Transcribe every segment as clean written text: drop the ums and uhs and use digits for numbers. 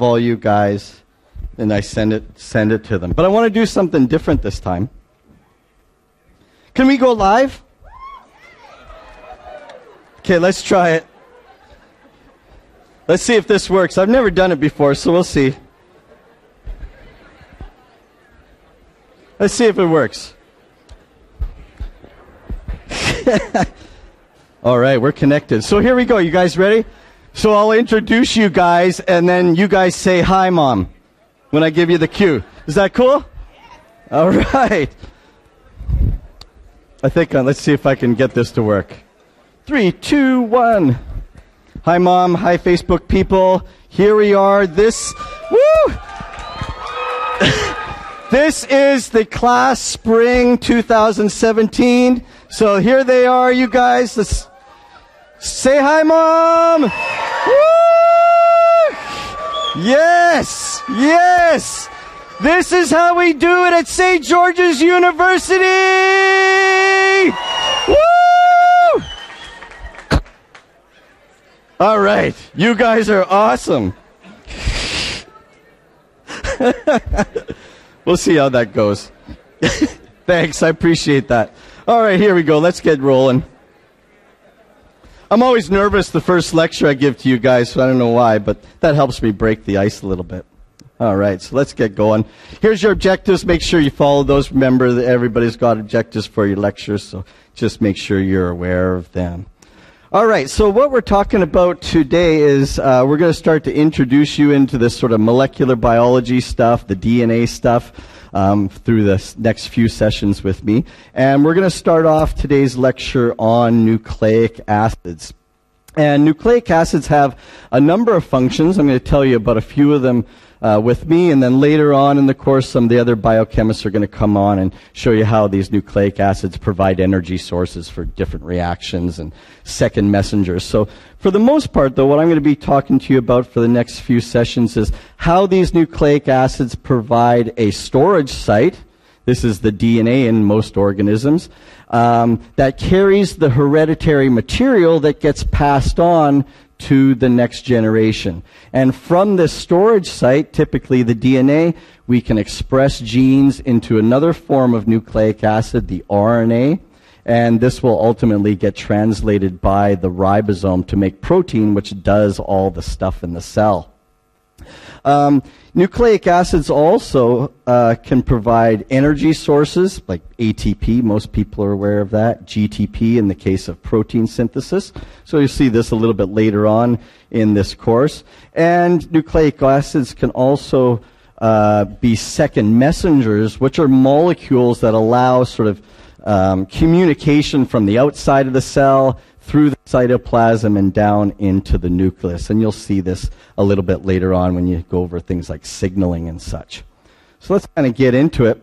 of all you guys, and I send it to them. But I want to do something different this time. Can we go live? Okay, let's try it. Let's see if this works. I've never done it before, so we'll see. Let's see if it works. All right, we're connected. So here we go. You guys ready? So I'll introduce you guys, and then you guys say, "Hi, Mom," when I give you the cue. Is that cool? Yeah. All right. I think, let's see if I can get this to work. 3, 2, 1. Hi, Mom. Hi, Facebook people. Here we are. This is the class spring 2017. So here they are, you guys. Let's say hi, Mom. Woo! Yes, yes. This is how we do it at St. George's University. Woo! All right, you guys are awesome. We'll see how that goes. Thanks, I appreciate that. All right, here we go. Let's get rolling. I'm always nervous the first lecture I give to you guys, so I don't know why, but that helps me break the ice a little bit. All right, so let's get going. Here's your objectives. Make sure you follow those. Remember that everybody's got objectives for your lectures, so just make sure you're aware of them. All right, so what we're talking about today is we're going to start to introduce you into this sort of molecular biology stuff, the DNA stuff, through the next few sessions with me. And we're going to start off today's lecture on nucleic acids. And nucleic acids have a number of functions. I'm going to tell you about a few of them with me, and then later on in the course, some of the other biochemists are going to come on and show you how these nucleic acids provide energy sources for different reactions and second messengers. So for the most part, though, what I'm going to be talking to you about for the next few sessions is how these nucleic acids provide a storage site. This is the DNA in most organisms, that carries the hereditary material that gets passed on to the next generation. And from this storage site, typically the DNA, we can express genes into another form of nucleic acid, the RNA, and this will ultimately get translated by the ribosome to make protein, which does all the stuff in the cell. Nucleic acids also can provide energy sources like ATP, most people are aware of that, GTP in the case of protein synthesis. So you'll see this a little bit later on in this course. And nucleic acids can also be second messengers, which are molecules that allow sort of communication from the outside of the cell through the cytoplasm and down into the nucleus. And you'll see this a little bit later on when you go over things like signaling and such. So let's kind of get into it.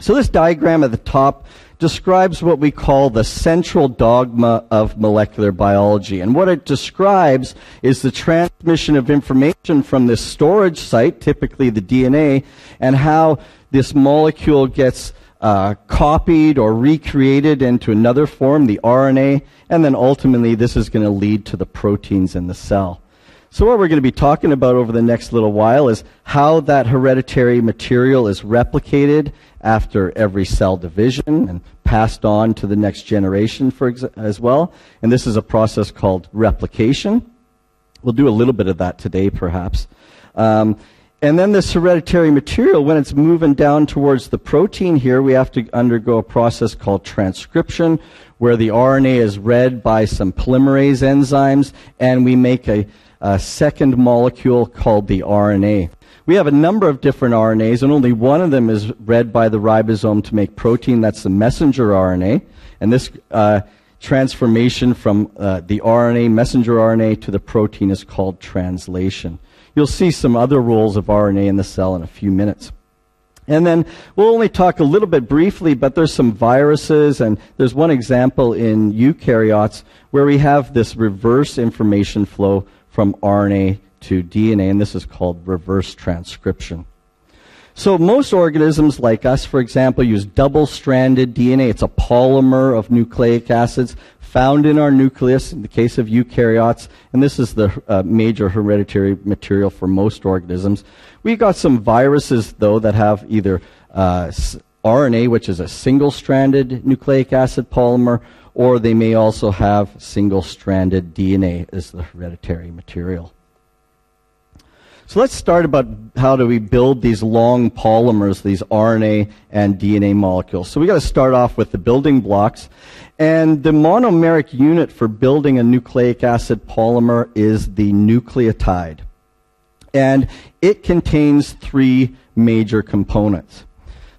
So this diagram at the top describes what we call the central dogma of molecular biology. And what it describes is the transmission of information from this storage site, typically the DNA, and how this molecule gets copied or recreated into another form, the RNA, and then ultimately this is going to lead to the proteins in the cell. So what we're going to be talking about over the next little while is how that hereditary material is replicated after every cell division and passed on to the next generation as well. And this is a process called replication. We'll do a little bit of that today, perhaps. And then this hereditary material, when it's moving down towards the protein here, we have to undergo a process called transcription, where the RNA is read by some polymerase enzymes, and we make a second molecule called the RNA. We have a number of different RNAs, and only one of them is read by the ribosome to make protein. That's the messenger RNA. And this transformation from the RNA, messenger RNA, to the protein is called translation. You'll see some other roles of RNA in the cell in a few minutes. And then we'll only talk a little bit briefly, but there's some viruses, and there's one example in eukaryotes where we have this reverse information flow from RNA to DNA, and this is called reverse transcription. So most organisms like us, for example, use double-stranded DNA. It's a polymer of nucleic acids. found in our nucleus in the case of eukaryotes, and this is the major hereditary material for most organisms. We've got some viruses, though, that have either RNA, which is a single-stranded nucleic acid polymer, or they may also have single-stranded DNA as the hereditary material. So let's start about how do we build these long polymers, these RNA and DNA molecules. So we've got to start off with the building blocks. And the monomeric unit for building a nucleic acid polymer is the nucleotide. And it contains three major components.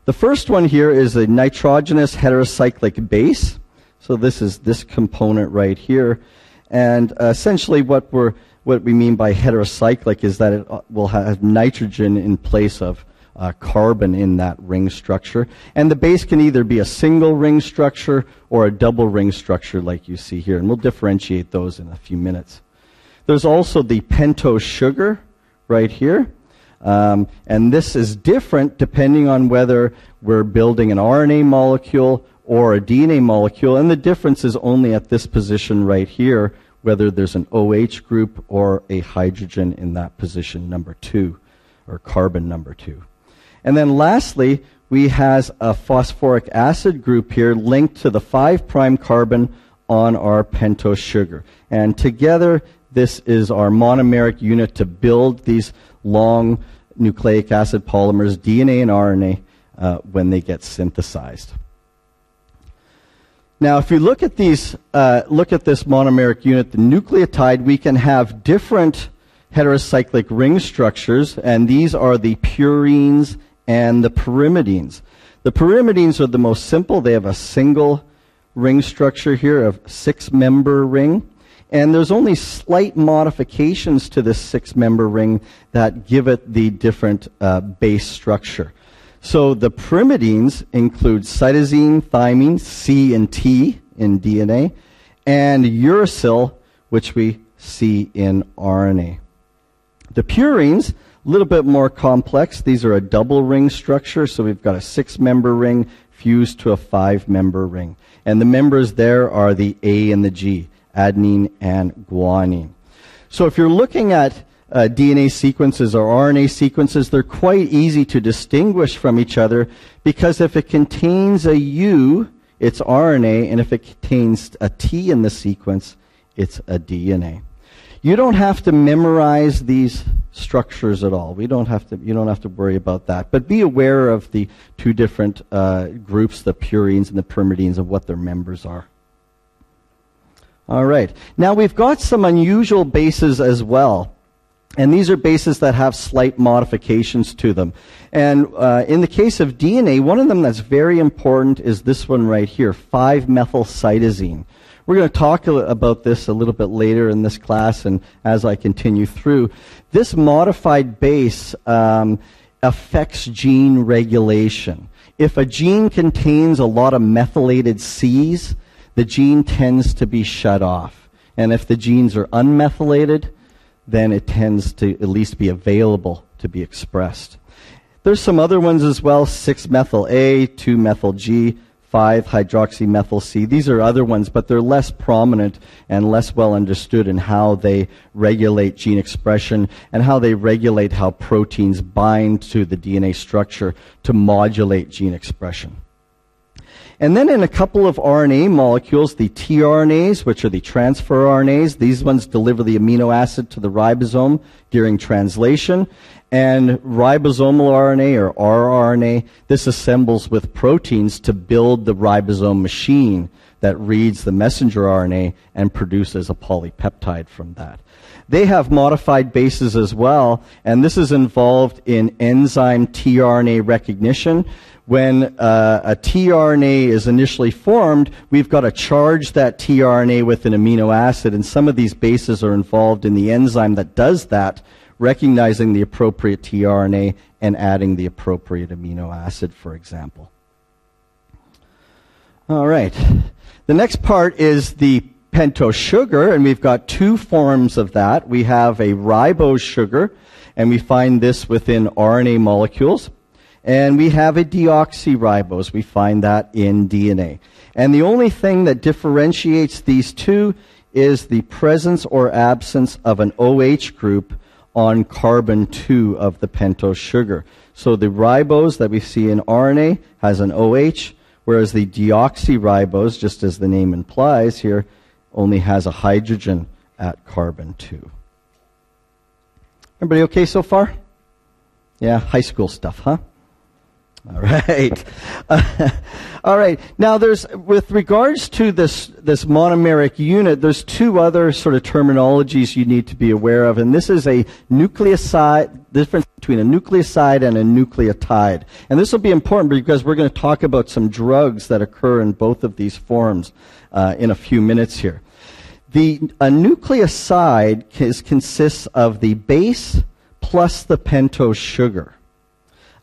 The first one here is a nitrogenous heterocyclic base. So this is this component right here. And essentially what we mean by heterocyclic is that it will have nitrogen in place of carbon in that ring structure. And the base can either be a single ring structure or a double ring structure like you see here. And we'll differentiate those in a few minutes. There's also the pentose sugar right here. And this is different depending on whether we're building an RNA molecule or a DNA molecule. And the difference is only at this position right here, whether there's an OH group or a hydrogen in that position number 2, or carbon number 2. And then lastly, we have a phosphoric acid group here linked to the 5' carbon on our pentose sugar. And together, this is our monomeric unit to build these long nucleic acid polymers, DNA and RNA, when they get synthesized. Now, if we look at these, look at this monomeric unit, the nucleotide, we can have different heterocyclic ring structures, and these are the purines and the pyrimidines. The pyrimidines are the most simple. They have a single ring structure here, a 6-member ring, and there's only slight modifications to this 6-member ring that give it the different base structure. So the pyrimidines include cytosine, thymine, C and T in DNA, and uracil, which we see in RNA. The purines, a little bit more complex. These are a double ring structure, so we've got a 6-member ring fused to a 5-member ring. And the members there are the A and the G, adenine and guanine. So if you're looking at DNA sequences or RNA sequences, they're quite easy to distinguish from each other because if it contains a U, it's RNA, and if it contains a T in the sequence, it's a DNA. You don't have to memorize these structures at all. You don't have to worry about that. But be aware of the two different groups, the purines and the pyrimidines, and what their members are. All right. Now we've got some unusual bases as well. And these are bases that have slight modifications to them. And in the case of DNA, one of them that's very important is this one right here, 5-methylcytosine. We're going to talk about this a little bit later in this class and as I continue through. This modified base affects gene regulation. If a gene contains a lot of methylated Cs, the gene tends to be shut off. And if the genes are unmethylated, then it tends to at least be available to be expressed. There's some other ones as well, 6-methyl A, 2-methyl G, 5-hydroxymethyl C. These are other ones, but they're less prominent and less well understood in how they regulate gene expression and how they regulate how proteins bind to the DNA structure to modulate gene expression. And then in a couple of RNA molecules, the tRNAs, which are the transfer RNAs, these ones deliver the amino acid to the ribosome during translation, and ribosomal RNA or rRNA, this assembles with proteins to build the ribosome machine that reads the messenger RNA and produces a polypeptide from that. They have modified bases as well, and this is involved in enzyme tRNA recognition. When a tRNA is initially formed, we've got to charge that tRNA with an amino acid, and some of these bases are involved in the enzyme that does that, recognizing the appropriate tRNA and adding the appropriate amino acid, for example. All right. The next part is the pentose sugar, and we've got two forms of that. We have a ribose sugar, and we find this within RNA molecules. And we have a deoxyribose. We find that in DNA. And the only thing that differentiates these two is the presence or absence of an OH group on carbon 2 of the pentose sugar. So the ribose that we see in RNA has an OH, whereas the deoxyribose, just as the name implies here, only has a hydrogen at carbon 2. Everybody okay so far? Yeah, high school stuff, huh? All right. All right. Now, there's, with regards to this monomeric unit, there's two other sort of terminologies you need to be aware of, and this is a nucleoside, the difference between a nucleoside and a nucleotide. And this will be important because we're going to talk about some drugs that occur in both of these forms in a few minutes here. A nucleoside consists of the base plus the pentose sugar.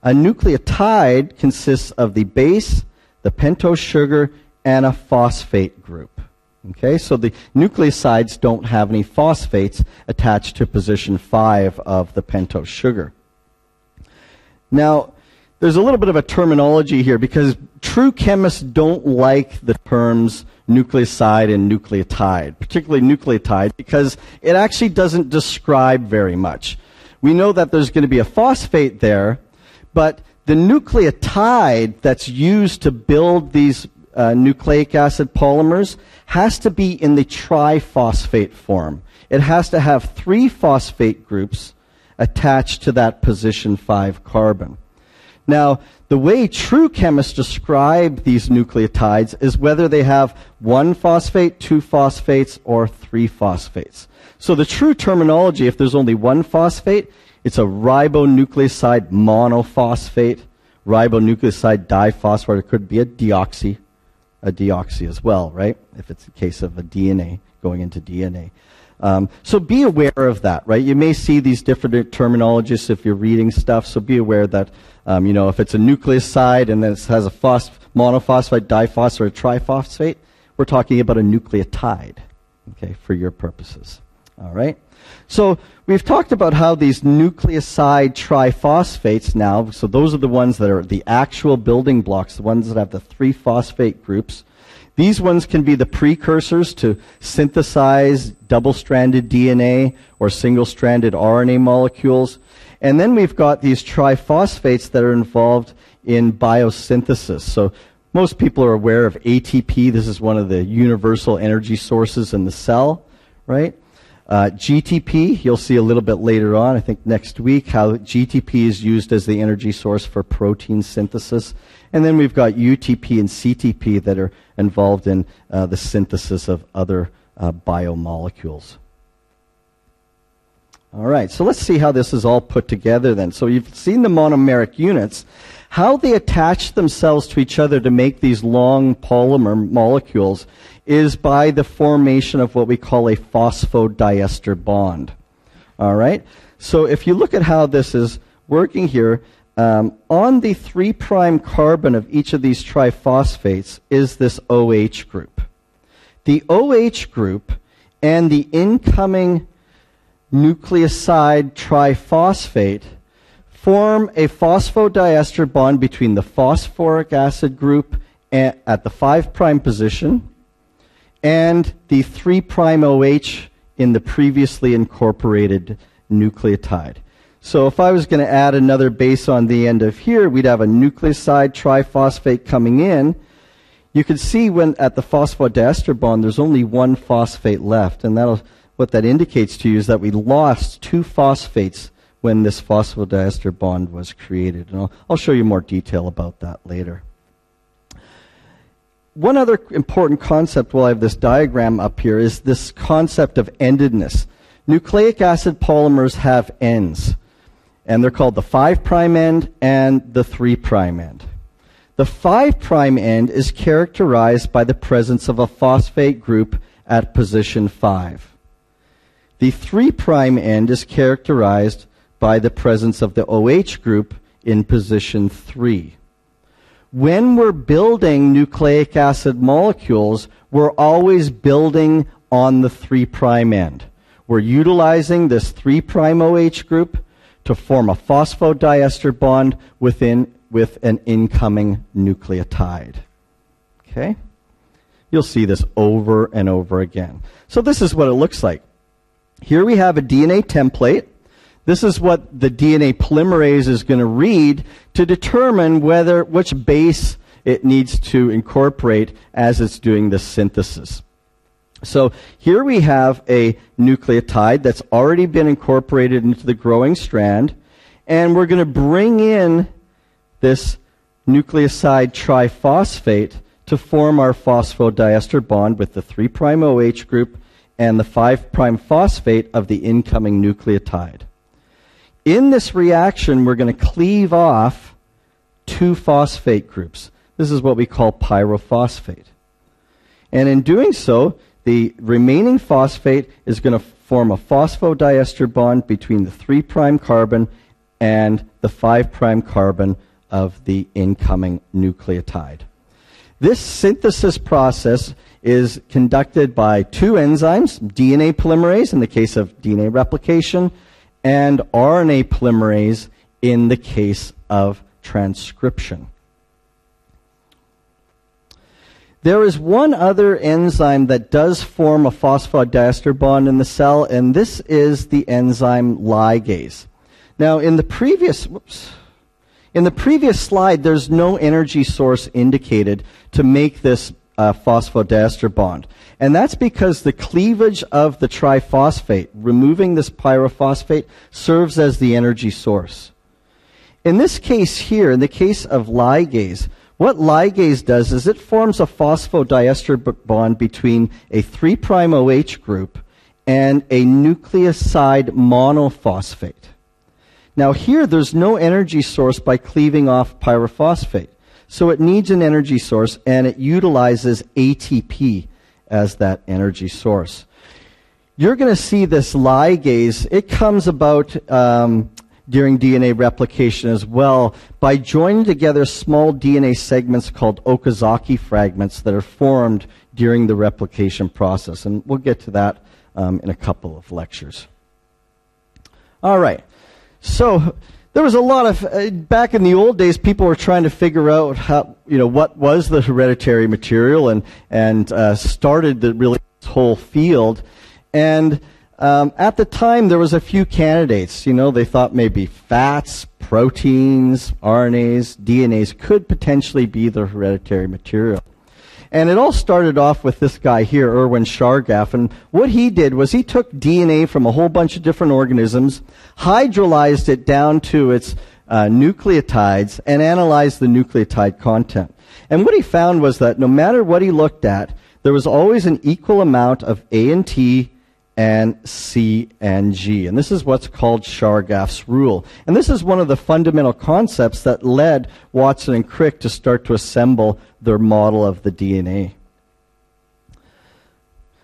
A nucleotide consists of the base, the pentose sugar, and a phosphate group. Okay, so the nucleosides don't have any phosphates attached to position 5 of the pentose sugar. Now, there's a little bit of a terminology here because true chemists don't like the terms nucleoside and nucleotide, particularly nucleotide, because it actually doesn't describe very much. We know that there's going to be a phosphate there, but the nucleotide that's used to build these nucleic acid polymers has to be in the triphosphate form. It has to have 3 phosphate groups attached to that position 5 carbon. Now, the way true chemists describe these nucleotides is whether they have 1 phosphate, 2 phosphates, or 3 phosphates. So the true terminology, if there's only 1 phosphate, it's a ribonucleoside monophosphate, ribonucleoside diphosphate. It could be a deoxy as well, right? If it's a case of a DNA going into DNA. So be aware of that, right? You may see these different terminologies if you're reading stuff, so be aware that, you know, if it's a nucleoside and then it has a monophosphate, diphosphate, or a triphosphate, we're talking about a nucleotide, okay, for your purposes, all right? So we've talked about how these nucleoside triphosphates now, so those are the ones that are the actual building blocks, the ones that have the 3 phosphate groups. These ones can be the precursors to synthesize double-stranded DNA or single-stranded RNA molecules. And then we've got these triphosphates that are involved in biosynthesis. So most people are aware of ATP. This is one of the universal energy sources in the cell, right? GTP, you'll see a little bit later on, I think next week, how GTP is used as the energy source for protein synthesis. And then we've got UTP and CTP that are involved in the synthesis of other biomolecules. All right, so let's see how this is all put together then. So you've seen the monomeric units, how they attach themselves to each other to make these long polymer molecules is by the formation of what we call a phosphodiester bond. All right? So if you look at how this is working here, on the 3' carbon of each of these triphosphates is this OH group. The OH group and the incoming nucleoside triphosphate form a phosphodiester bond between the phosphoric acid group at the 5' position and the 3' OH in the previously incorporated nucleotide. So if I was going to add another base on the end of here, we'd have a nucleoside triphosphate coming in. You can see when at the phosphodiester bond, there's only 1 phosphate left, and what that indicates to you is that we lost 2 phosphates when this phosphodiester bond was created. And I'll show you more detail about that later. One other important concept while I have this diagram up here is this concept of endedness. Nucleic acid polymers have ends, and they're called the 5' end and the 3' end. The 5' end is characterized by the presence of a phosphate group at position 5. The 3' end is characterized by the presence of the OH group in position 3. When we're building nucleic acid molecules, we're always building on the 3' end. We're utilizing this 3' OH group to form a phosphodiester bond within with an incoming nucleotide. Okay? You'll see this over and over again. So this is what it looks like. Here we have a DNA template. This is what the DNA polymerase is going to read to determine whether which base it needs to incorporate as it's doing this synthesis. So here we have a nucleotide that's already been incorporated into the growing strand, and we're going to bring in this nucleoside triphosphate to form our phosphodiester bond with the 3' OH group and the 5' phosphate of the incoming nucleotide. In this reaction, we're going to cleave off two phosphate groups. This is what we call pyrophosphate. And in doing so, the remaining phosphate is going to form a phosphodiester bond between the 3' carbon and the 5' carbon of the incoming nucleotide. This synthesis process is conducted by two enzymes, DNA polymerase in the case of DNA replication, and RNA polymerase in the case of transcription. There is one other enzyme that does form a phosphodiester bond in the cell, and this is the enzyme ligase. Now, in the previous, slide, there's no energy source indicated to make this phosphodiester bond. And that's because the cleavage of the triphosphate, removing this pyrophosphate, serves as the energy source. In this case here, in the case of ligase, what ligase does is it forms a phosphodiester bond between a 3' OH group and a nucleoside monophosphate. Now here, there's no energy source by cleaving off pyrophosphate. So it needs an energy source, and it utilizes ATP as that energy source. You're going to see this ligase. It comes about during DNA replication as well by joining together small DNA segments called Okazaki fragments that are formed during the replication process. And we'll get to that in a couple of lectures. All right. So there was a lot of, back in the old days, people were trying to figure out how, what was the hereditary material, and started the really whole field. And at the time, there was a few candidates. They thought maybe fats, proteins, RNAs, DNAs could potentially be the hereditary material. And it all started off with this guy here, Erwin Chargaff. And what he did was he took DNA from a whole bunch of different organisms, hydrolyzed it down to its nucleotides, and analyzed the nucleotide content. And what he found was that no matter what he looked at, there was always an equal amount of A and T and C and G. And this is what's called Chargaff's rule. And this is one of the fundamental concepts that led Watson and Crick to start to assemble their model of the DNA.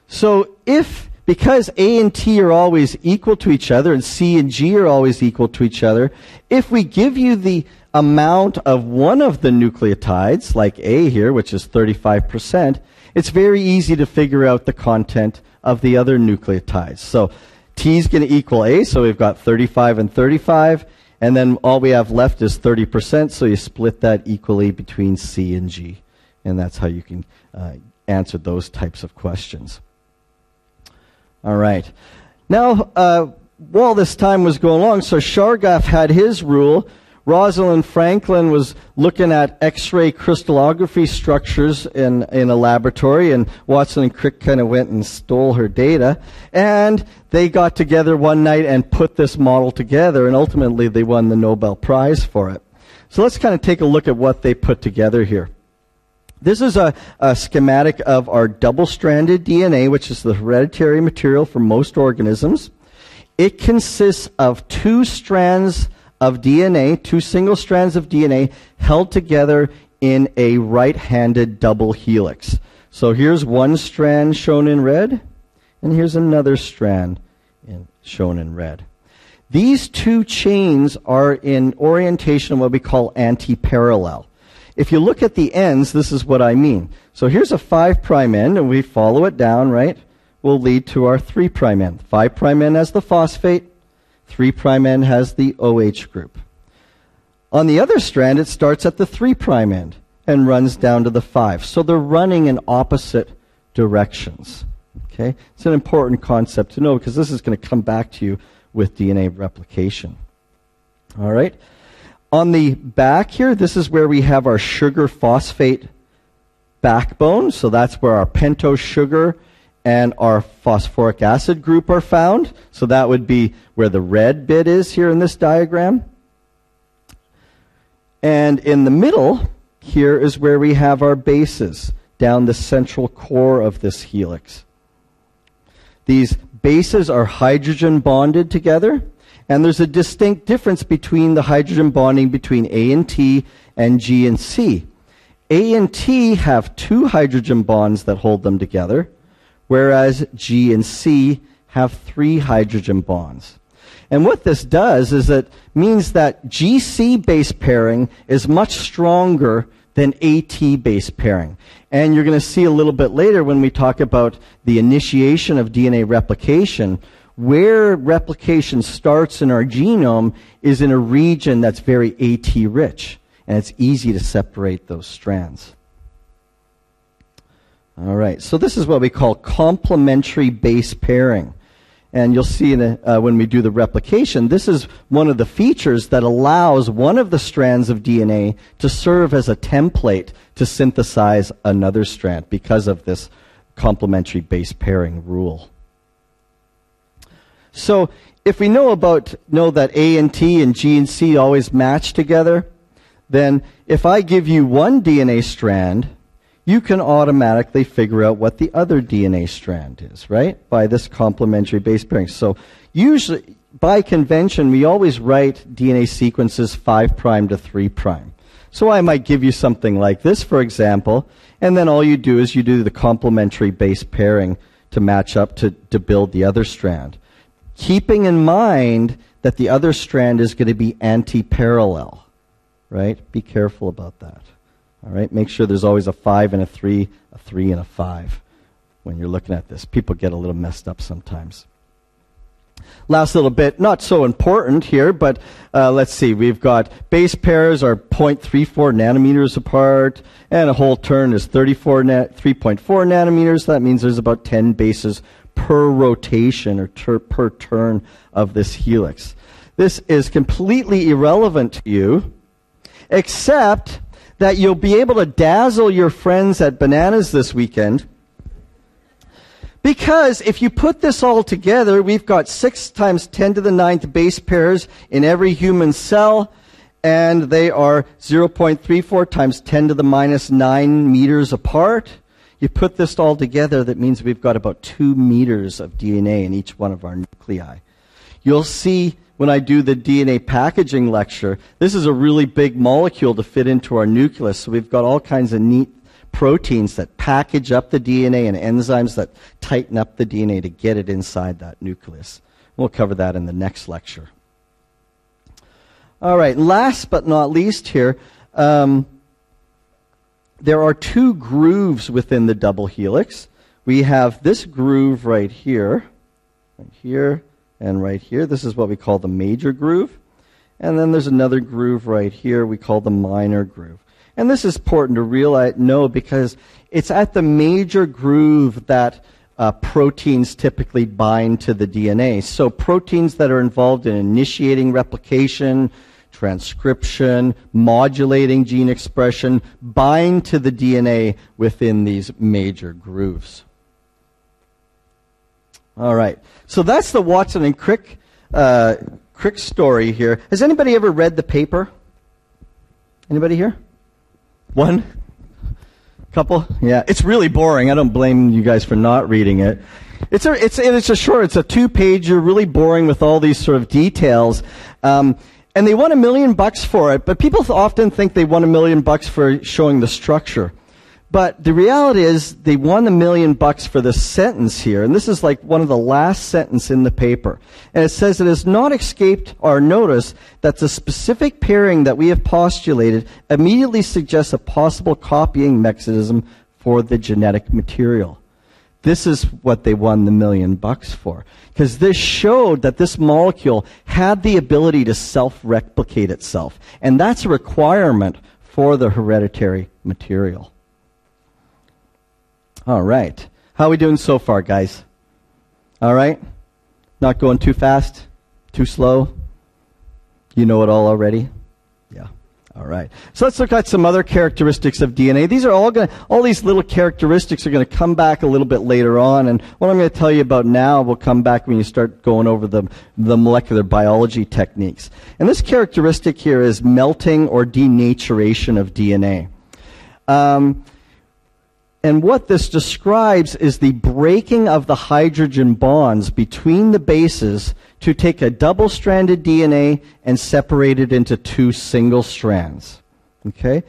So because A and T are always equal to each other and C and G are always equal to each other, if we give you the amount of one of the nucleotides, like A here, which is 35%, it's very easy to figure out the content of the other nucleotides. So T is going to equal A, so we've got 35 and 35, and then all we have left is 30%, so you split that equally between C and G, and that's how you can answer those types of questions. All right. Now, while this time was going along, so Chargaff had his rule. Rosalind Franklin was looking at X-ray crystallography structures in a laboratory, and Watson and Crick kind of went and stole her data. And they got together one night and put this model together, and ultimately they won the Nobel Prize for it. So let's kind of take a look at what they put together here. This is a schematic of our double-stranded DNA, which is the hereditary material for most organisms. It consists of two strands of DNA, two single strands of DNA held together in a right-handed double helix. So here's one strand shown in red, and here's another strand shown in red. These two chains are in orientation what we call antiparallel. If you look at the ends, this is what I mean. So here's a 5' end, and we follow it down, right? Will lead to our 3' end. 5' end has the phosphate, 3' end has the OH group. On the other strand, it starts at the 3' end and runs down to the 5. So they're running in opposite directions. Okay? It's an important concept to know because this is going to come back to you with DNA replication. All right? On the back here, this is where we have our sugar phosphate backbone. So that's where our pentose sugar and our phosphoric acid group are found. So that would be where the red bit is here in this diagram. And in the middle here is where we have our bases down the central core of this helix. These bases are hydrogen bonded together, and there's a distinct difference between the hydrogen bonding between A and T and G and C. A and T have 2 hydrogen bonds that hold them together, whereas G and C have 3 hydrogen bonds. And what this does is it means that GC base pairing is much stronger than AT base pairing. And you're going to see a little bit later when we talk about the initiation of DNA replication, where replication starts in our genome is in a region that's very AT rich. And it's easy to separate those strands. All right, so this is what we call complementary base pairing. And you'll see in when we do the replication, this is one of the features that allows one of the strands of DNA to serve as a template to synthesize another strand because of this complementary base pairing rule. So if we know that A and T and G and C always match together, then if I give you one DNA strand, you can automatically figure out what the other DNA strand is, right? By this complementary base pairing. So usually, by convention, we always write DNA sequences 5' to 3'. So I might give you something like this, for example, and then all you do is you do the complementary base pairing to match up to build the other strand. Keeping in mind that the other strand is going to be anti-parallel, right? Be careful about that. All right, make sure there's always a 5 and a 3 and a 5 when you're looking at this. People get a little messed up sometimes. Last little bit, not so important here, but let's see. We've got base pairs are 0.34 nanometers apart, and a whole turn is 3.4 nanometers. That means there's about 10 bases per rotation or per turn of this helix. This is completely irrelevant to you, except that you'll be able to dazzle your friends at Bananas this weekend. Because if you put this all together, we've got 6 × 10⁹ base pairs in every human cell, and they are 0.34 × 10⁹ meters apart. You put this all together, that means we've got about 2 meters of DNA in each one of our nuclei. You'll see when I do the DNA packaging lecture, this is a really big molecule to fit into our nucleus. So we've got all kinds of neat proteins that package up the DNA and enzymes that tighten up the DNA to get it inside that nucleus. We'll cover that in the next lecture. All right, last but not least here, there are 2 grooves within the double helix. We have this groove right here, and right here. This is what we call the major groove. And then there's another groove right here we call the minor groove. And this is important to realize, know, because it's at the major groove that proteins typically bind to the DNA. So proteins that are involved in initiating replication, transcription, modulating gene expression, bind to the DNA within these major grooves. All right, so that's the Watson and Crick, story here. Has anybody ever read the paper? Anybody here? One? Couple? Yeah, it's really boring. I don't blame you guys for not reading it. It's a 2-pager, really boring with all these sort of details. And they won $1 million for it, but people often think they won $1 million for showing the structure. But the reality is they won $1 million for this sentence here. And this is like one of the last sentences in the paper. And it says, it has not escaped our notice that the specific pairing that we have postulated immediately suggests a possible copying mechanism for the genetic material. This is what they won the $1 million for, because this showed that this molecule had the ability to self-replicate itself, and that's a requirement for the hereditary material. All right. How are we doing so far, guys? All right? Not going too fast? Too slow? You know it all already? Yeah. All right. So let's look at some other characteristics of DNA. These are all these little characteristics are going to come back a little bit later on, and what I'm going to tell you about now will come back when you start going over the molecular biology techniques. And this characteristic here is melting or denaturation of DNA. And what this describes is the breaking of the hydrogen bonds between the bases to take a double-stranded DNA and separate it into two single strands. Okay?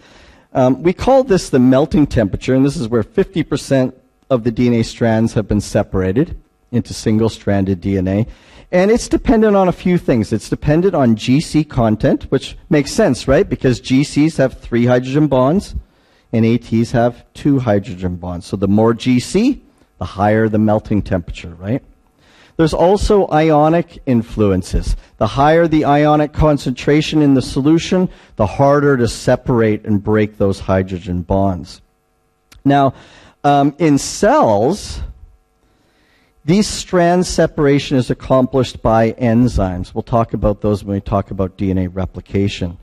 We call this the melting temperature, and this is where 50% of the DNA strands have been separated into single-stranded DNA. And it's dependent on a few things. It's dependent on GC content, which makes sense, right? Because GCs have 3 hydrogen bonds, and ATs have 2 hydrogen bonds. So the more GC, the higher the melting temperature, right? There's also ionic influences. The higher the ionic concentration in the solution, the harder to separate and break those hydrogen bonds. Now, in cells, these strand separation is accomplished by enzymes. We'll talk about those when we talk about DNA replication.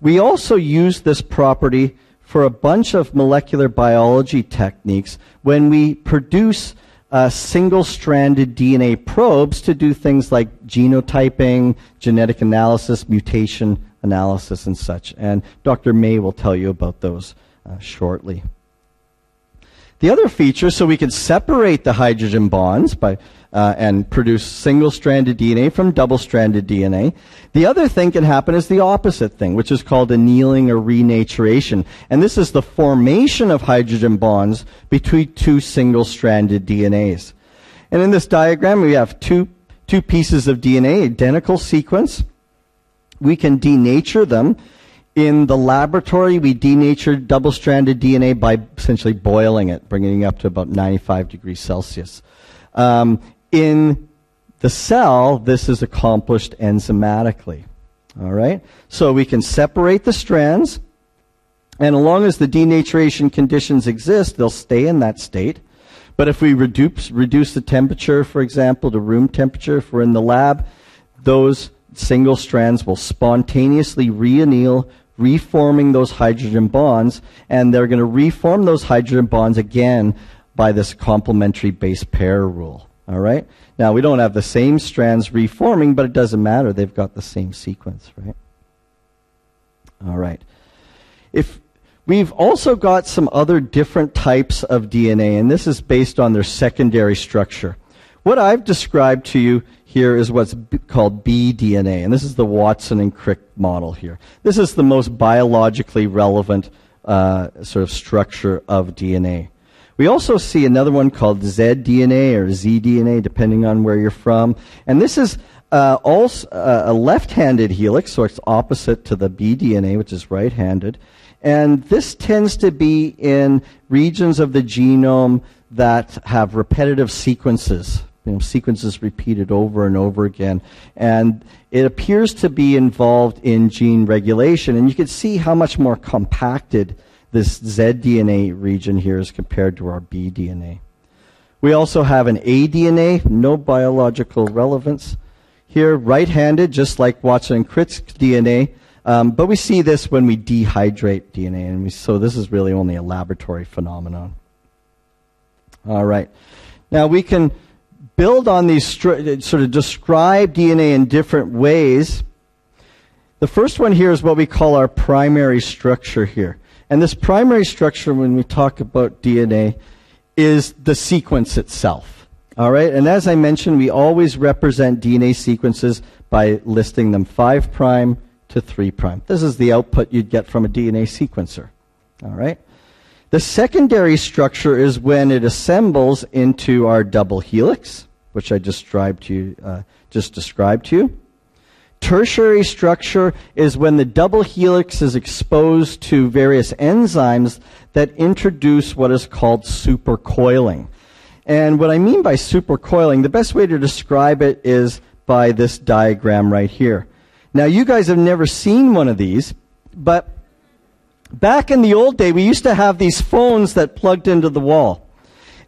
We also use this property for a bunch of molecular biology techniques when we produce single-stranded DNA probes to do things like genotyping, genetic analysis, mutation analysis, and such. And Dr. May will tell you about those shortly. The other feature, so we can separate the hydrogen bonds by and produce single-stranded DNA from double-stranded DNA. The other thing can happen is the opposite thing, which is called annealing or renaturation. And this is the formation of hydrogen bonds between two single-stranded DNAs. And in this diagram, we have two pieces of DNA, identical sequence. We can denature them. In the laboratory, we denatured double-stranded DNA by essentially boiling it, bringing it up to about 95 degrees Celsius. In the cell, this is accomplished enzymatically. All right? So we can separate the strands, and as long as the denaturation conditions exist, they'll stay in that state. But if we reduce the temperature, for example, to room temperature, if we're in the lab, those single strands will spontaneously reanneal, reforming those hydrogen bonds, and they're going to reform those hydrogen bonds again by this complementary base pair rule. All right? Now, we don't have the same strands reforming, but it doesn't matter. They've got the same sequence, right? All right. If we've also got some other different types of DNA, and this is based on their secondary structure. What I've described to you here is what's called bDNA, and this is the Watson and Crick model here. This is the most biologically relevant sort of structure of DNA. We also see another one called zDNA or zDNA, depending on where you're from. And this is also a left-handed helix, so it's opposite to the bDNA, which is right-handed. And this tends to be in regions of the genome that have repetitive sequences. You know, sequences repeated over and over again, and it appears to be involved in gene regulation. And you can see how much more compacted this zDNA region here is compared to our bDNA. We also have an aDNA, no biological relevance. Here, right-handed, just like Watson and Crick's DNA, but we see this when we dehydrate DNA, and so this is really only a laboratory phenomenon. All right. Now we can build on these, sort of describe DNA in different ways. The first one here is what we call our primary structure here. And this primary structure, when we talk about DNA, is the sequence itself. All right? And as I mentioned, we always represent DNA sequences by listing them 5' to 3'. This is the output you'd get from a DNA sequencer. All right? The secondary structure is when it assembles into our double helix, which I just described to you. Tertiary structure is when the double helix is exposed to various enzymes that introduce what is called supercoiling. And what I mean by supercoiling, the best way to describe it is by this diagram right here. Now, you guys have never seen one of these, but back in the old day, we used to have these phones that plugged into the wall.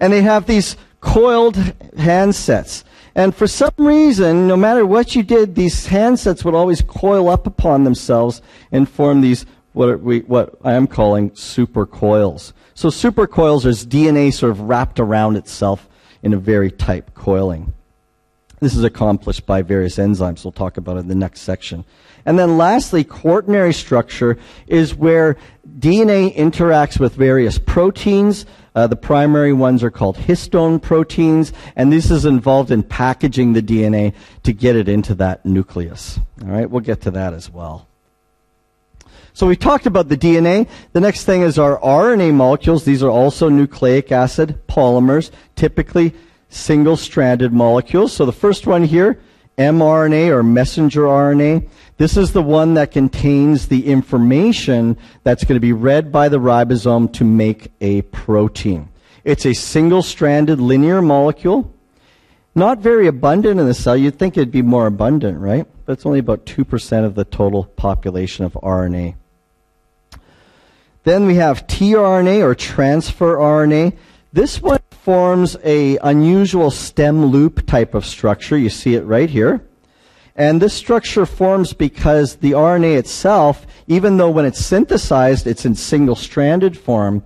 And they have these coiled handsets. And for some reason, no matter what you did, these handsets would always coil up upon themselves and form these, what I am calling supercoils. So supercoils is DNA sort of wrapped around itself in a very tight coiling. This is accomplished by various enzymes. We'll talk about it in the next section. And then lastly, quaternary structure is where DNA interacts with various proteins. The primary ones are called histone proteins, and this is involved in packaging the DNA to get it into that nucleus. All right, we'll get to that as well. So we talked about the DNA. The next thing is our RNA molecules. These are also nucleic acid polymers, typically single-stranded molecules. So the first one here, mRNA or messenger RNA. This is the one that contains the information that's going to be read by the ribosome to make a protein. It's a single-stranded linear molecule, not very abundant in the cell. You'd think it'd be more abundant, right? But it's only about 2% of the total population of RNA. Then we have tRNA or transfer RNA. This one forms an unusual stem loop type of structure. You see it right here. And this structure forms because the RNA itself, even though when it's synthesized, it's in single-stranded form,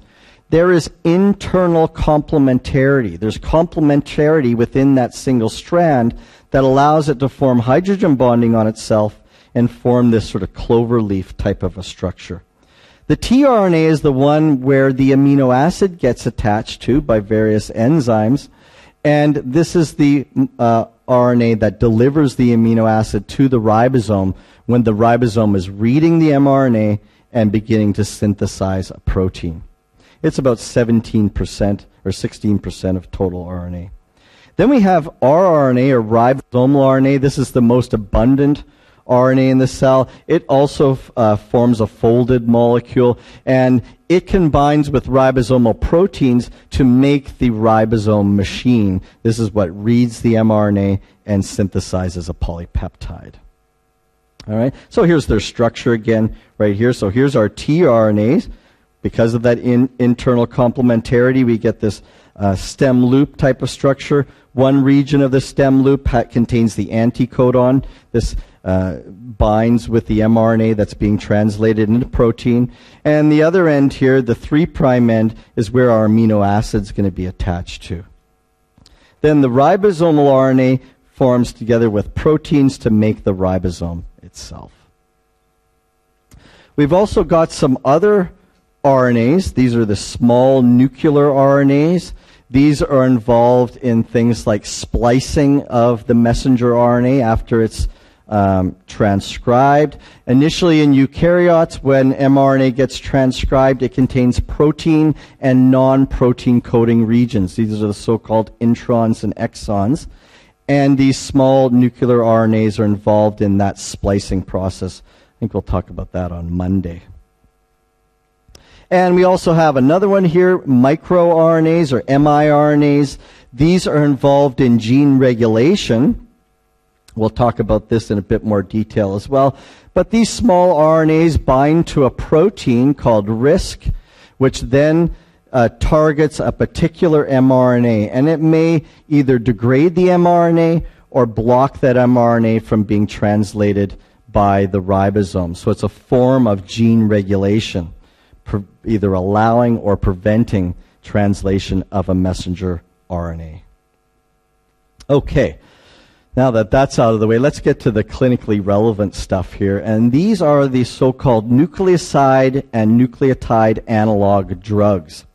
there is internal complementarity. There's complementarity within that single strand that allows it to form hydrogen bonding on itself and form this sort of cloverleaf type of a structure. The tRNA is the one where the amino acid gets attached to by various enzymes, and this is the RNA that delivers the amino acid to the ribosome when the ribosome is reading the mRNA and beginning to synthesize a protein. It's about 17% or 16% of total RNA. Then we have rRNA or ribosomal RNA. This is the most abundant RNA in the cell. It also forms a folded molecule, and it combines with ribosomal proteins to make the ribosome machine. This is what reads the mRNA and synthesizes a polypeptide. All right, so here's their structure again right here. So here's our tRNAs. Because of that internal complementarity, we get this stem loop type of structure. One region of the stem loop contains the anticodon. This binds with the mRNA that's being translated into protein. And the other end here, the 3' end, is where our amino acid's going to be attached to. Then the ribosomal RNA forms together with proteins to make the ribosome itself. We've also got some other RNAs. These are the small nuclear RNAs. These are involved in things like splicing of the messenger RNA after it's transcribed. Initially in eukaryotes, when mRNA gets transcribed, it contains protein and non-protein coding regions. These are the so-called introns and exons. And these small nuclear RNAs are involved in that splicing process. I think we'll talk about that on Monday. And we also have another one here, microRNAs or miRNAs. These are involved in gene regulation. We'll talk about this in a bit more detail as well. But these small RNAs bind to a protein called RISC, which then targets a particular mRNA. And it may either degrade the mRNA or block that mRNA from being translated by the ribosome. So it's a form of gene regulation, either allowing or preventing translation of a messenger RNA. Okay. Now that that's out of the way, let's get to the clinically relevant stuff here. And these are the so-called nucleoside and nucleotide analog drugs.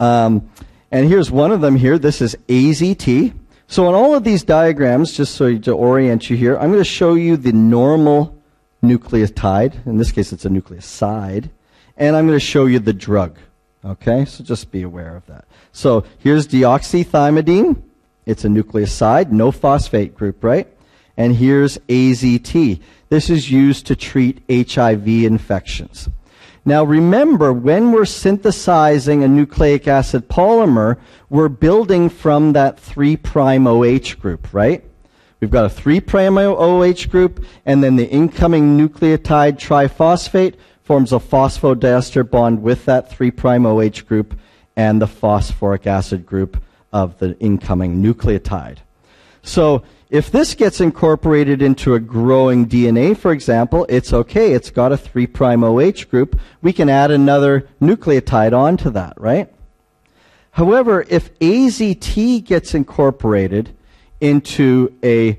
And here's one of them here. This is AZT. So in all of these diagrams, just so to orient you here, I'm going to show you the normal nucleotide. In this case, it's a nucleoside. And I'm going to show you the drug. Okay? So just be aware of that. So here's deoxythymidine. It's a nucleoside, no phosphate group, right? And here's AZT. This is used to treat HIV infections. Now remember, when we're synthesizing a nucleic acid polymer, we're building from that 3' OH group, right? We've got a 3' OH group, and then the incoming nucleotide triphosphate forms a phosphodiester bond with that 3' OH group and the phosphoric acid group of the incoming nucleotide. So if this gets incorporated into a growing DNA, for example, it's okay. It's got a 3' OH group. We can add another nucleotide onto that, right? However, if AZT gets incorporated into a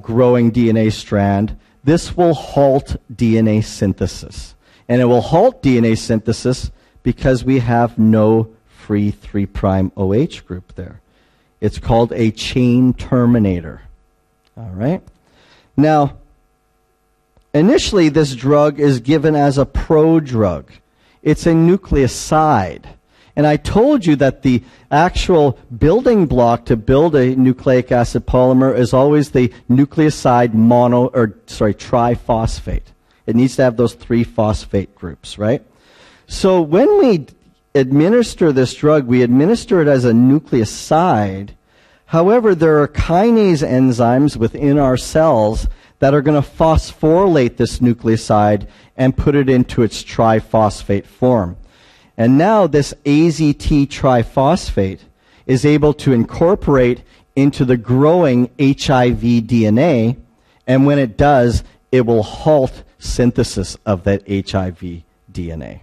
growing DNA strand, this will halt DNA synthesis. And it will halt DNA synthesis because we have no free 3' OH group there. It's called a chain terminator. All right? Now, initially this drug is given as a prodrug. It's a nucleoside. And I told you that the actual building block to build a nucleic acid polymer is always the nucleoside triphosphate. It needs to have those 3 phosphate groups, right? So when we administer this drug, we administer it as a nucleoside. However, there are kinase enzymes within our cells that are going to phosphorylate this nucleoside and put it into its triphosphate form. And now this AZT triphosphate is able to incorporate into the growing HIV DNA, and when it does, it will halt synthesis of that HIV DNA.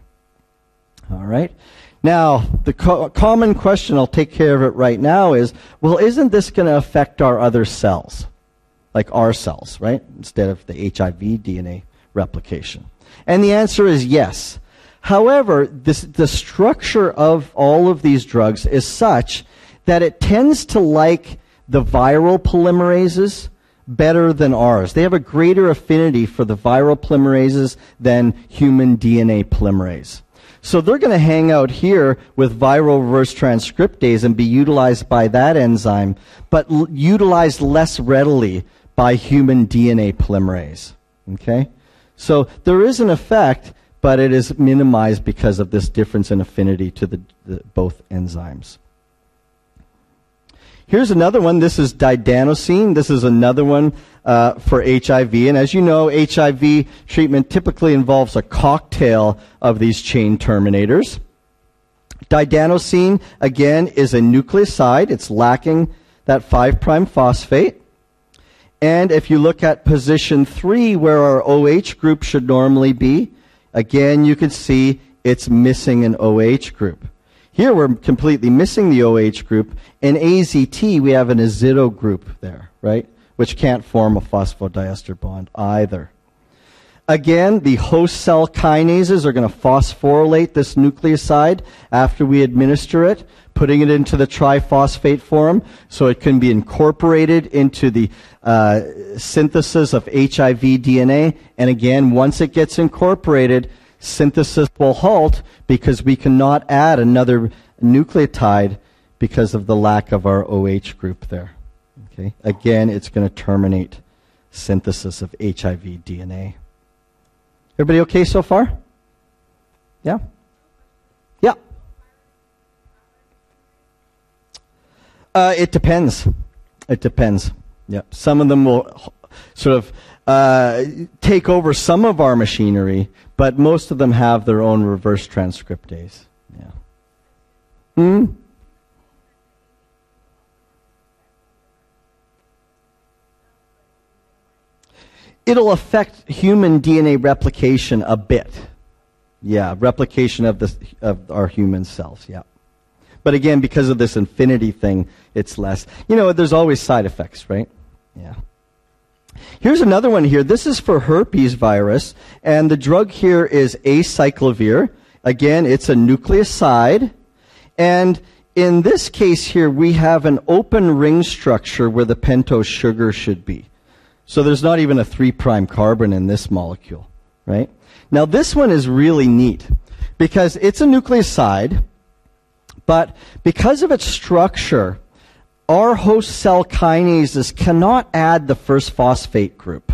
All right. Now, the common question, I'll take care of it right now, is, well, isn't this going to affect our other cells? Like our cells, right? Instead of the HIV DNA replication. And the answer is yes. However, the structure of all of these drugs is such that it tends to like the viral polymerases better than ours. They have a greater affinity for the viral polymerases than human DNA polymerase. So they're going to hang out here with viral reverse transcriptase and be utilized by that enzyme, but utilized less readily by human DNA polymerase. Okay? So there is an effect, but it is minimized because of this difference in affinity to both enzymes. Here's another one. This is didanosine. This is another one for HIV. And as you know, HIV treatment typically involves a cocktail of these chain terminators. Didanosine, again, is a nucleoside. It's lacking that 5' phosphate. And if you look at position 3, where our OH group should normally be, again, you can see it's missing an OH group. Here we're completely missing the OH group. In AZT, we have an azido group there, right? Which can't form a phosphodiester bond either. Again, the host cell kinases are going to phosphorylate this nucleoside after we administer it, putting it into the triphosphate form so it can be incorporated into the synthesis of HIV DNA. And again, once it gets incorporated, synthesis will halt because we cannot add another nucleotide because of the lack of our OH group there. Okay? Again, it's going to terminate synthesis of HIV DNA. Everybody okay so far? Yeah? Yeah. It depends. It depends. Yeah. Some of them will sort of take over some of our machinery, but most of them have their own reverse transcriptase. Yeah. Hmm? It'll affect human DNA replication a bit. Yeah, replication of our human cells, yeah. But again, because of this affinity thing, it's less. You know, there's always side effects, right? Yeah. Here's another one here. This is for herpes virus, and the drug here is acyclovir. Again, it's a nucleoside, and in this case here, we have an open ring structure where the pentose sugar should be. So there's not even a 3' carbon in this molecule, right? Now, this one is really neat because it's a nucleoside, but because of its structure, our host cell kinases cannot add the first phosphate group.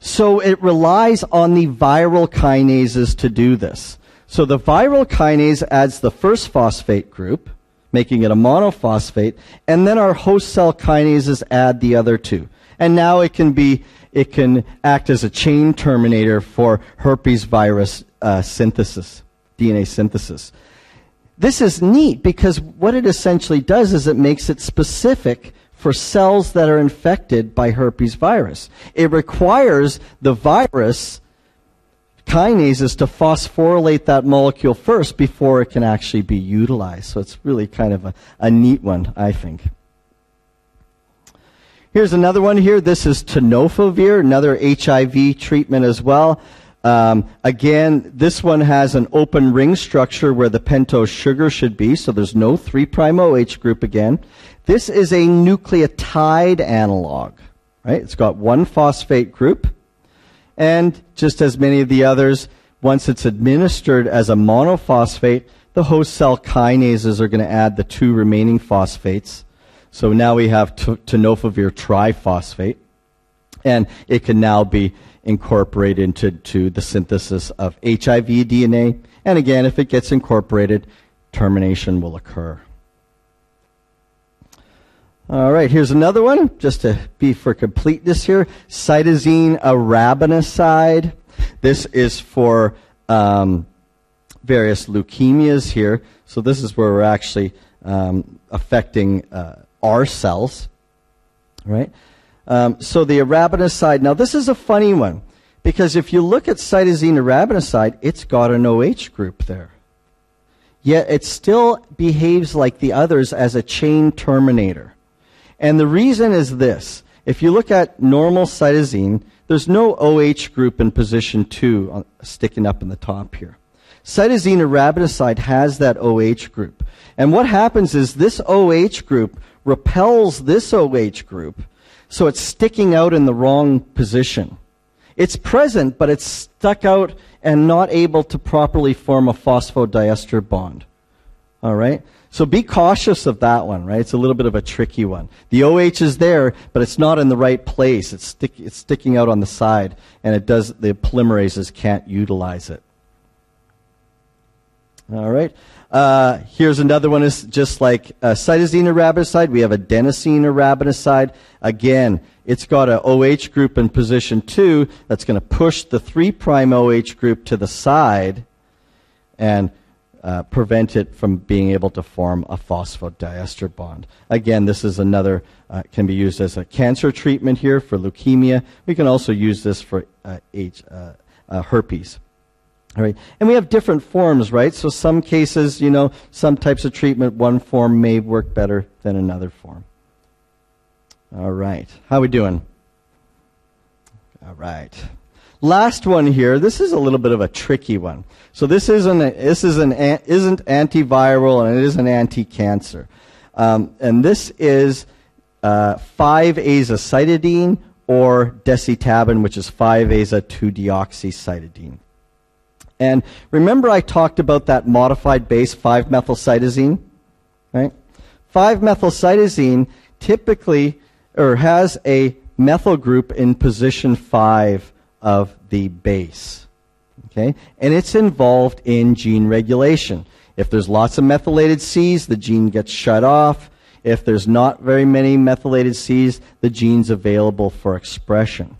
So it relies on the viral kinases to do this. So the viral kinase adds the first phosphate group, making it a monophosphate, and then our host cell kinases add the other two. And now it can act as a chain terminator for herpes virus synthesis, DNA synthesis. This is neat because what it essentially does is it makes it specific for cells that are infected by herpes virus. It requires the virus kinases to phosphorylate that molecule first before it can actually be utilized. So it's really kind of a neat one, I think. Here's another one here. This is tenofovir, another HIV treatment as well. Again, this one has an open ring structure where the pentose sugar should be, so there's no 3' OH group again. This is a nucleotide analog, right? It's got one phosphate group, and just as many of the others, once it's administered as a monophosphate, the host cell kinases are going to add the two remaining phosphates. So now we have tenofovir triphosphate, and it can now be incorporated into the synthesis of HIV DNA. And again, if it gets incorporated, termination will occur. All right, here's another one, just to be for completeness here. Cytosine arabinoside. This is for various leukemias here. So this is where we're actually affecting our cells, right? So the arabinoside, now this is a funny one, because if you look at cytosine arabinoside, it's got an OH group there. Yet it still behaves like the others as a chain terminator. And the reason is this. If you look at normal cytosine, there's no OH group in position 2 sticking up in the top here. Cytosine arabinoside has that OH group. And what happens is this OH group repels this OH group, so it's sticking out in the wrong position. It's present, but it's stuck out and not able to properly form a phosphodiester bond. All right? So be cautious of that one, right? It's a little bit of a tricky one. The OH is there, but it's not in the right place. It's sticking out on the side, and the polymerases can't utilize it. All right? Here's another one is just like cytosine arabinoside. We have adenosine arabinoside. Again, it's got an OH group in position 2 that's going to push the 3' OH group to the side and prevent it from being able to form a phosphodiester bond. Again, this is another, can be used as a cancer treatment here for leukemia. We can also use this for herpes. All right. And we have different forms, right? So some cases, you know, some types of treatment, one form may work better than another form. All right. How we doing? All right. Last one here. This is a little bit of a tricky one. So this isn't antiviral, and it is an anti-cancer. And this is 5-azacitidine or decitabine, which is 5-aza-2-deoxycytidine. And remember I talked about that modified base, 5-methylcytosine, right? 5-methylcytosine typically has a methyl group in position 5 of the base, okay? And it's involved in gene regulation. If there's lots of methylated Cs, the gene gets shut off. If there's not very many methylated Cs, the gene's available for expression.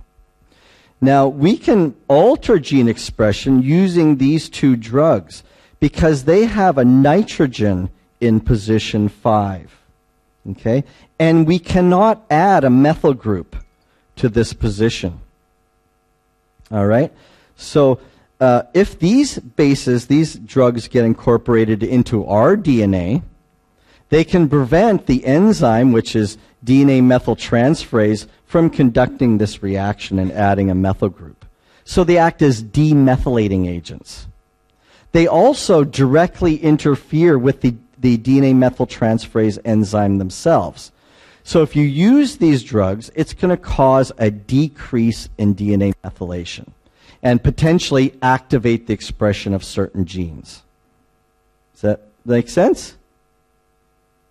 Now, we can alter gene expression using these two drugs because they have a nitrogen in position 5, okay? And we cannot add a methyl group to this position, all right? So if these bases, these drugs get incorporated into our DNA, they can prevent the enzyme, which is DNA methyltransferase, from conducting this reaction and adding a methyl group. So they act as demethylating agents. They also directly interfere with the DNA methyltransferase enzyme themselves. So if you use these drugs, it's going to cause a decrease in DNA methylation and potentially activate the expression of certain genes. Does that make sense?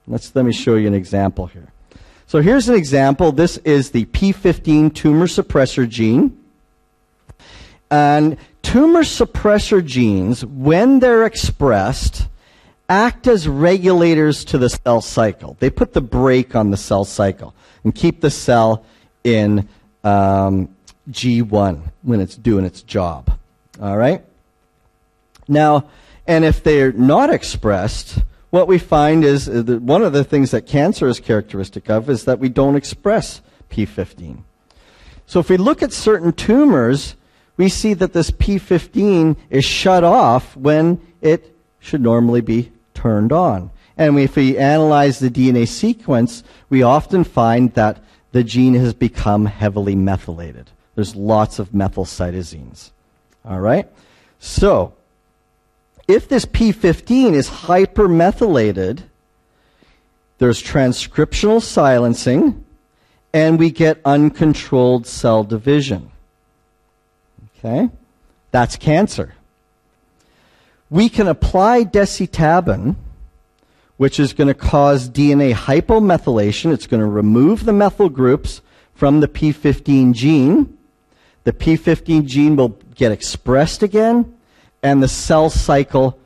Let me show you an example here. So here's an example. This is the P15 tumor suppressor gene, And tumor suppressor genes, when they're expressed, act as regulators to the cell cycle. They put the brake on the cell cycle and keep the cell in G1 when it's doing its job. All right? Now, and if they're not expressed, what we find is that one of the things that cancer is characteristic of is that we don't express P15. So if we look at certain tumors, we see that this P15 is shut off when it should normally be turned on. And if we analyze the DNA sequence, we often find that the gene has become heavily methylated. There's lots of methylcytosines. All right? So, if this P15 is hypermethylated, there's transcriptional silencing, and we get uncontrolled cell division. Okay? That's cancer. We can apply decitabine, which is going to cause DNA hypomethylation. It's going to remove the methyl groups from the P15 gene. The P15 gene will get expressed again, and the cell cycle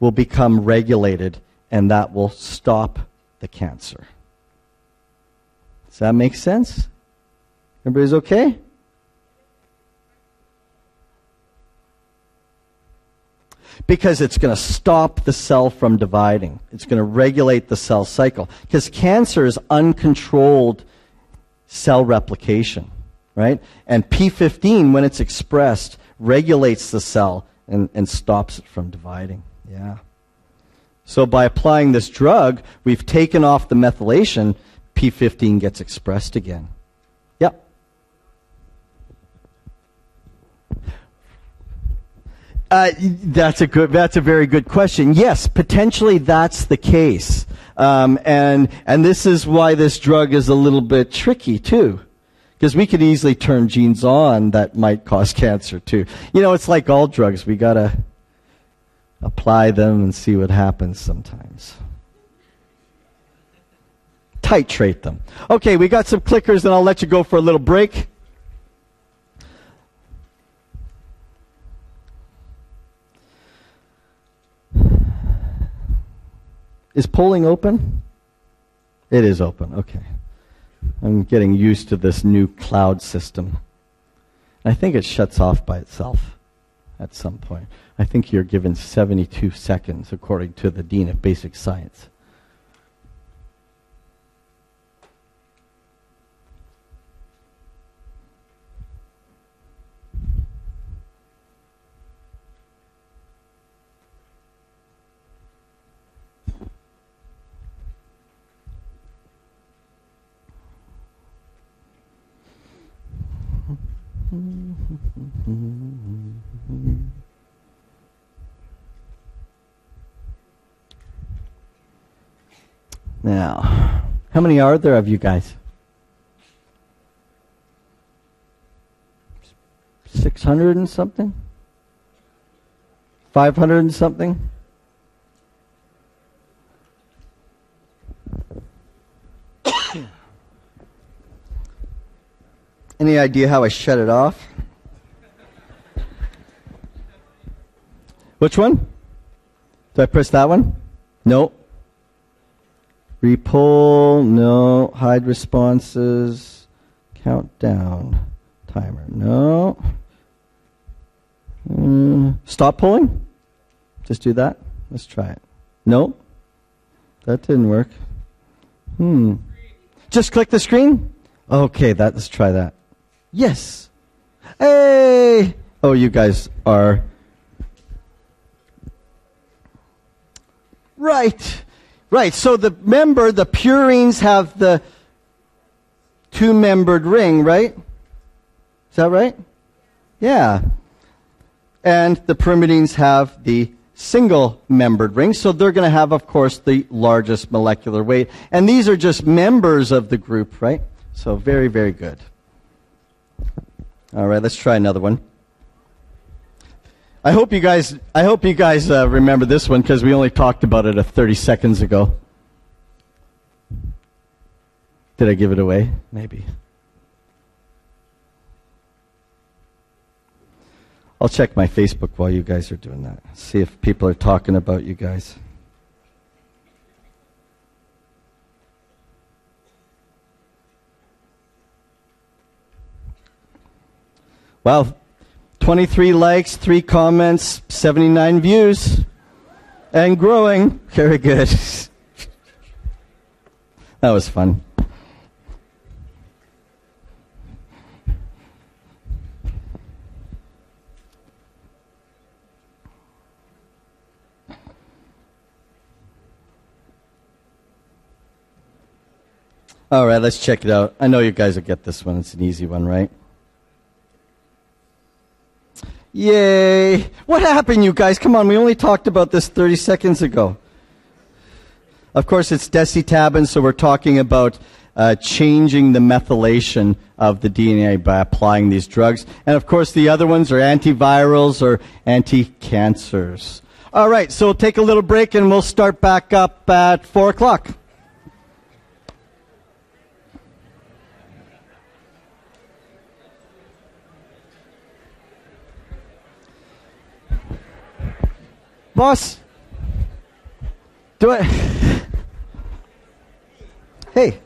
will become regulated, and that will stop the cancer. Does that make sense? Everybody's okay? Because it's going to stop the cell from dividing. It's going to regulate the cell cycle. Because cancer is uncontrolled cell replication, right? And P15, when it's expressed, regulates the cell and stops it from dividing. Yeah. So by applying this drug, we've taken off the methylation. P15 gets expressed again. Yep. That's a very good question. Yes, potentially that's the case. And this is why this drug is a little bit tricky too. Because we can easily turn genes on that might cause cancer too. You know, it's like all drugs. We gotta apply them and see what happens sometimes. Titrate them. Okay, we got some clickers and I'll let you go for a little break. Is polling open? It is open, okay. I'm getting used to this new cloud system. I think it shuts off by itself at some point. I think you're given 72 seconds according to the Dean of Basic Science. Now, how many are there of you guys? 600 and something? 500 and something? Any idea how I shut it off? Which one? Did I press that one? No. Repoll, no. Hide responses. Countdown. Timer, no. Stop polling? Just do that? Let's try it. No. That didn't work. Just click the screen? Okay, let's try that. Yes. Hey! Oh, you guys are right. Right. So remember, the purines have the two-membered ring, right? Is that right? Yeah. And the pyrimidines have the single-membered ring, so they're going to have, of course, the largest molecular weight. And these are just members of the group, right? So very, very good. All right, let's try another one. I hope you guys remember this one because we only talked about it 30 seconds ago. Did I give it away? Maybe. I'll check my Facebook while you guys are doing that. See if people are talking about you guys. Wow, 23 likes, 3 comments, 79 views, and growing. Very good. That was fun. All right, let's check it out. I know you guys will get this one. It's an easy one, right? Yay. What happened, you guys? Come on, we only talked about this 30 seconds ago. Of course, it's decitabine, so we're talking about changing the methylation of the DNA by applying these drugs. And, of course, the other ones are antivirals or anti-cancers. All right, so we'll take a little break, and we'll start back up at 4 o'clock. Boss, do it. Hey.